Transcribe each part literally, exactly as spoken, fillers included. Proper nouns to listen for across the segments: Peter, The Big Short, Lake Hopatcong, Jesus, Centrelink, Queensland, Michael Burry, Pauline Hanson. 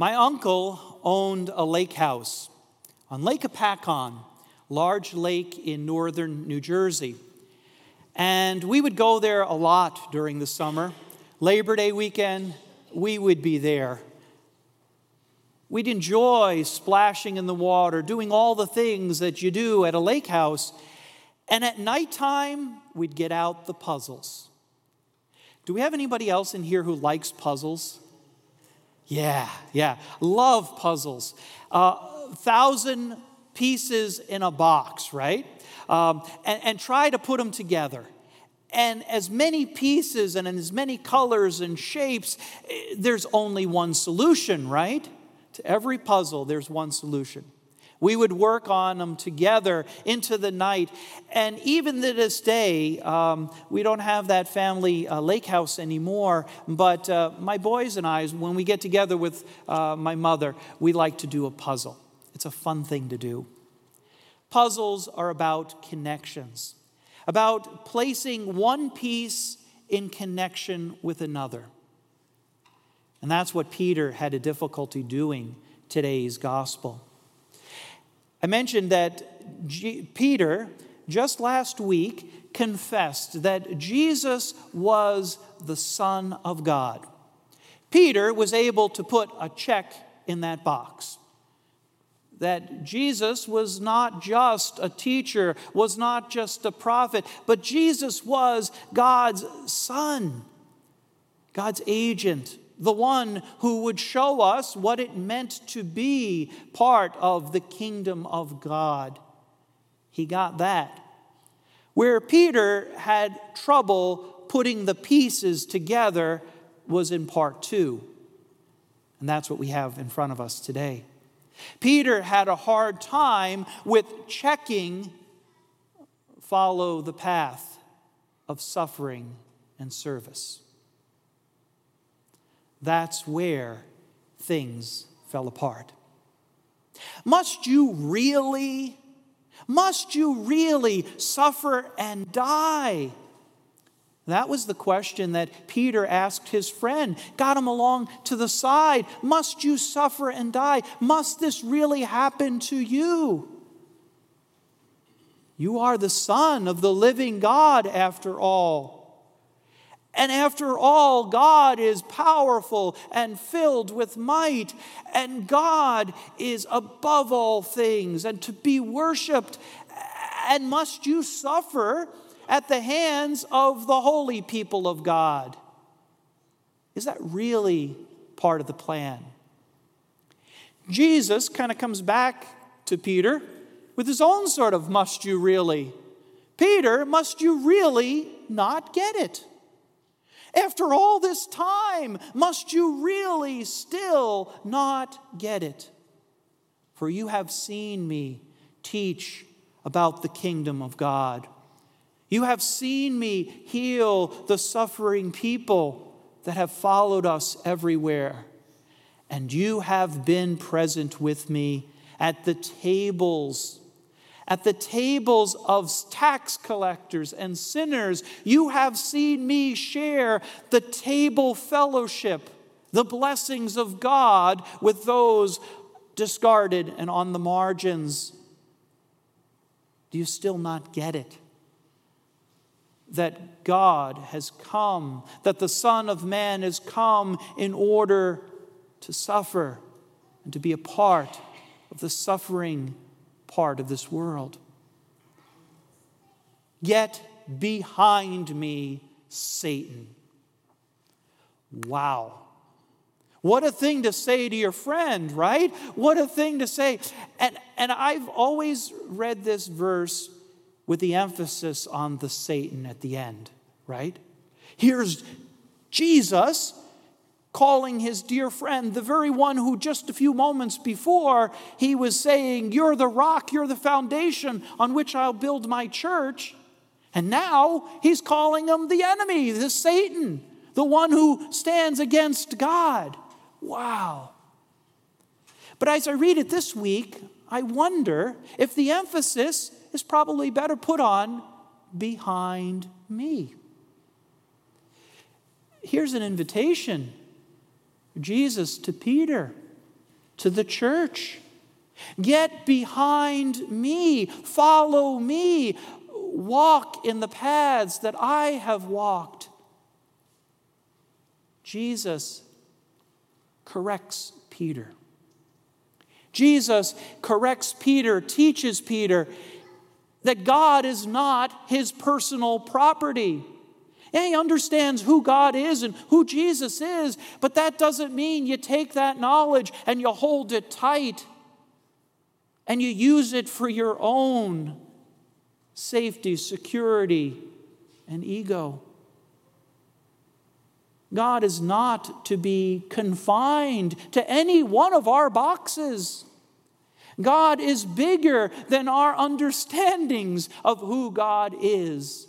My uncle owned a lake house on Lake Hopatcong, large lake in northern New Jersey. And we would go there a lot during the summer. Labor Day weekend, we would be there. We'd enjoy splashing in the water, doing all the things that you do at a lake house. And at nighttime, we'd get out the puzzles. Do we have anybody else in here who likes puzzles? Yeah, yeah. Love puzzles. Uh, thousand pieces in a box, right? Um, and, and try to put them together. And as many pieces and as many colors and shapes, there's only one solution, right? To every puzzle, there's one solution. We would work on them together into the night. And even to this day, um, we don't have that family uh, lake house anymore. But uh, my boys and I, when we get together with uh, my mother, we like to do a puzzle. It's a fun thing to do. Puzzles are about connections, about placing one piece in connection with another. And that's what Peter had a difficulty doing today's gospel. I mentioned that G- Peter, just last week, confessed that Jesus was the Son of God. Peter was able to put a check in that box. That Jesus was not just a teacher, was not just a prophet, but Jesus was God's Son, God's agent, the one who would show us what it meant to be part of the kingdom of God. He got that. Where Peter had trouble putting the pieces together was in part two. And that's what we have in front of us today. Peter had a hard time with checking, follow the path of suffering and service. That's where things fell apart. Must you really, must you really suffer and die? That was the question that Peter asked his friend, got him along to the side. Must you suffer and die? Must this really happen to you? You are the Son of the living God, after all. And after all, God is powerful and filled with might. And God is above all things and to be worshipped. And must you suffer at the hands of the holy people of God? Is that really part of the plan? Jesus kind of comes back to Peter with his own sort of must you really. Peter, must you really not get it? After all this time, must you really still not get it? For you have seen me teach about the kingdom of God. You have seen me heal the suffering people that have followed us everywhere. And you have been present with me at the tables At the tables of tax collectors and sinners. You have seen me share the table fellowship, the blessings of God with those discarded and on the margins. Do you still not get it? That God has come, that the Son of Man has come in order to suffer and to be a part of the suffering part of this world. Get behind me, Satan. Wow. What a thing to say to your friend, right? What a thing to say. And, and I've always read this verse with the emphasis on the Satan at the end, right? Here's Jesus calling his dear friend, the very one who just a few moments before he was saying, you're the rock, you're the foundation on which I'll build my church. And now he's calling him the enemy, the Satan, the one who stands against God. Wow. But as I read it this week, I wonder if the emphasis is probably better put on behind me. Here's an invitation Jesus to Peter to the church. Get behind me, follow me, walk in the paths that I have walked. Jesus corrects Peter. Jesus corrects Peter, teaches Peter that God is not his personal property. And he understands who God is and who Jesus is, but that doesn't mean you take that knowledge and you hold it tight and you use it for your own safety, security, and ego. God is not to be confined to any one of our boxes. God is bigger than our understandings of who God is.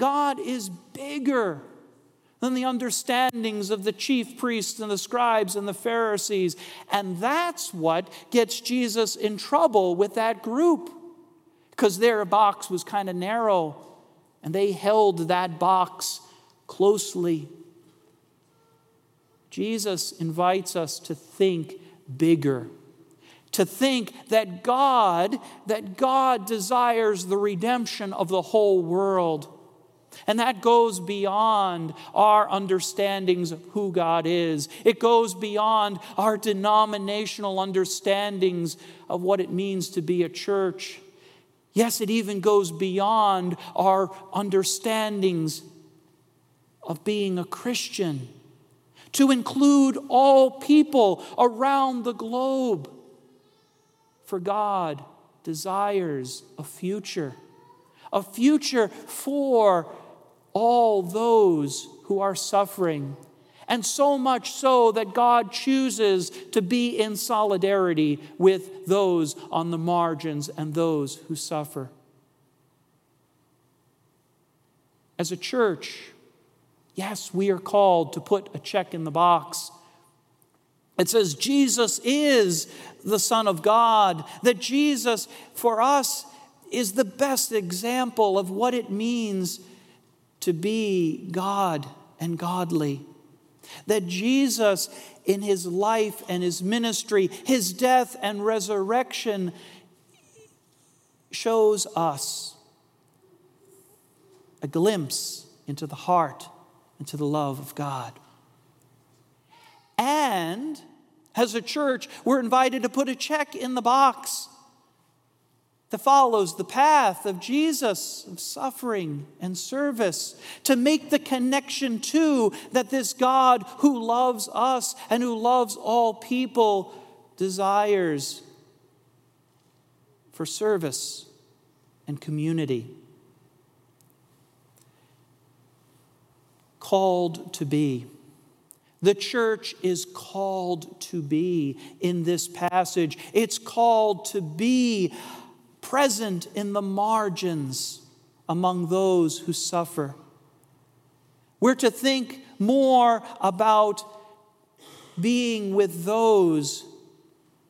God is bigger than the understandings of the chief priests and the scribes and the Pharisees. And that's what gets Jesus in trouble with that group, because their box was kind of narrow and they held that box closely. Jesus invites us to think bigger, to think that God, that God desires the redemption of the whole world. And that goes beyond our understandings of who God is. It goes beyond our denominational understandings of what it means to be a church. Yes, it even goes beyond our understandings of being a Christian, to include all people around the globe. For God desires a future, a future for all those who are suffering. And so much so that God chooses to be in solidarity with those on the margins and those who suffer. As a church, yes, we are called to put a check in the box. It says Jesus is the Son of God, that Jesus for us is the best example of what it means to be God and godly. That Jesus, in his life and his ministry, his death and resurrection, shows us a glimpse into the heart and to the love of God. And as a church, we're invited to put a check in the box that follows the path of Jesus, of suffering and service, to make the connection to that this God who loves us and who loves all people desires for service and community. Called to be. The church is called to be in this passage. It's called to be present in the margins among those who suffer. We're to think more about being with those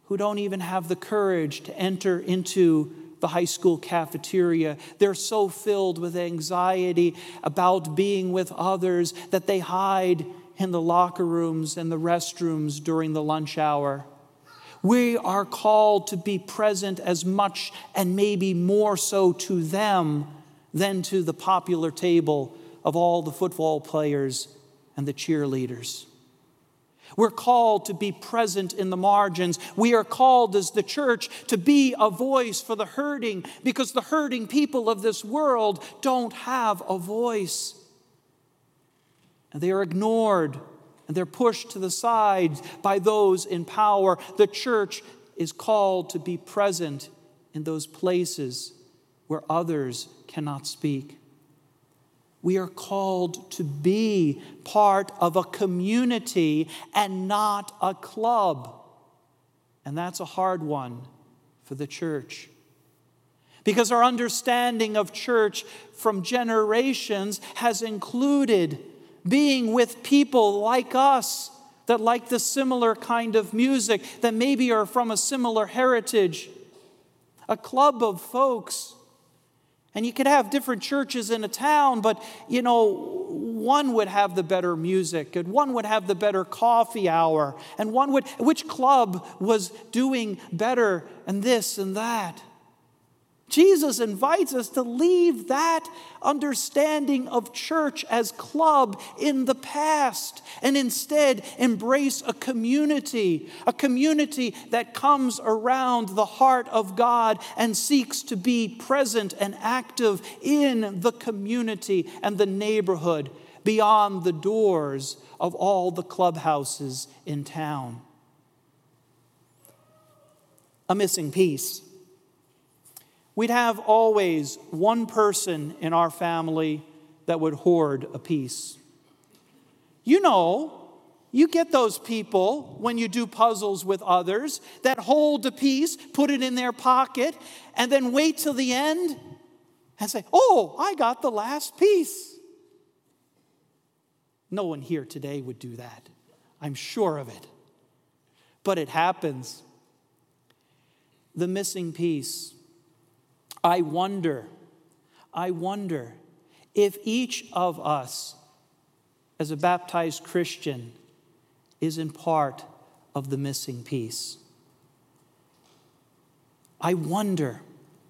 who don't even have the courage to enter into the high school cafeteria. They're so filled with anxiety about being with others that they hide in the locker rooms and the restrooms during the lunch hour. We are called to be present as much and maybe more so to them than to the popular table of all the football players and the cheerleaders. We're called to be present in the margins. We are called as the church to be a voice for the hurting, because the hurting people of this world don't have a voice. And they are ignored. And they're pushed to the side by those in power. The church is called to be present in those places where others cannot speak. We are called to be part of a community and not a club. And that's a hard one for the church, because our understanding of church from generations has included being with people like us, that like the similar kind of music, that maybe are from a similar heritage, a club of folks. And you could have different churches in a town, but, you know, one would have the better music, and one would have the better coffee hour, and one would, which club was doing better, and this and that. Jesus invites us to leave that understanding of church as club in the past and instead embrace a community, a community that comes around the heart of God and seeks to be present and active in the community and the neighborhood beyond the doors of all the clubhouses in town. A missing piece. We'd have always one person in our family that would hoard a piece. You know, you get those people when you do puzzles with others that hold a piece, put it in their pocket, and then wait till the end and say, oh, I got the last piece. No one here today would do that. I'm sure of it. But it happens. The missing piece. I wonder, I wonder if each of us as a baptized Christian is in part of the missing piece. I wonder,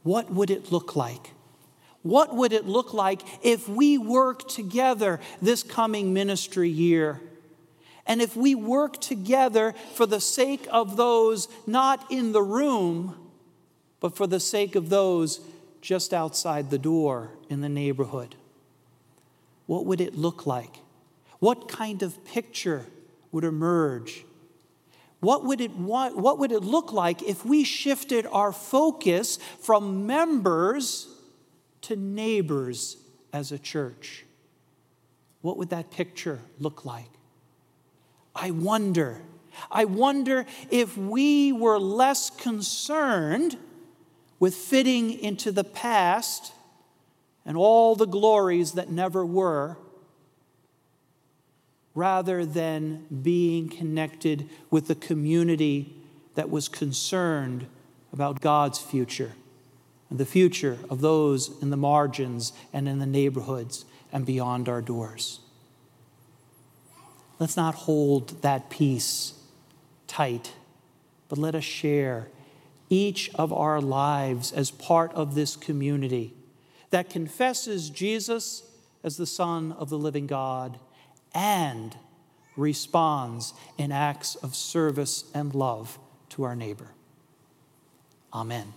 what would it look like? What would it look like if we work together this coming ministry year? And if we work together for the sake of those not in the room, but for the sake of those just outside the door in the neighborhood. What would it look like? What kind of picture would emerge? What would it want, what would it look like if we shifted our focus from members to neighbors as a church? What would that picture look like? I wonder. I wonder if we were less concerned with fitting into the past and all the glories that never were, rather than being connected with the community that was concerned about God's future and the future of those in the margins and in the neighborhoods and beyond our doors. Let's not hold that peace tight, but let us share each of our lives as part of this community that confesses Jesus as the Son of the living God and responds in acts of service and love to our neighbor. Amen.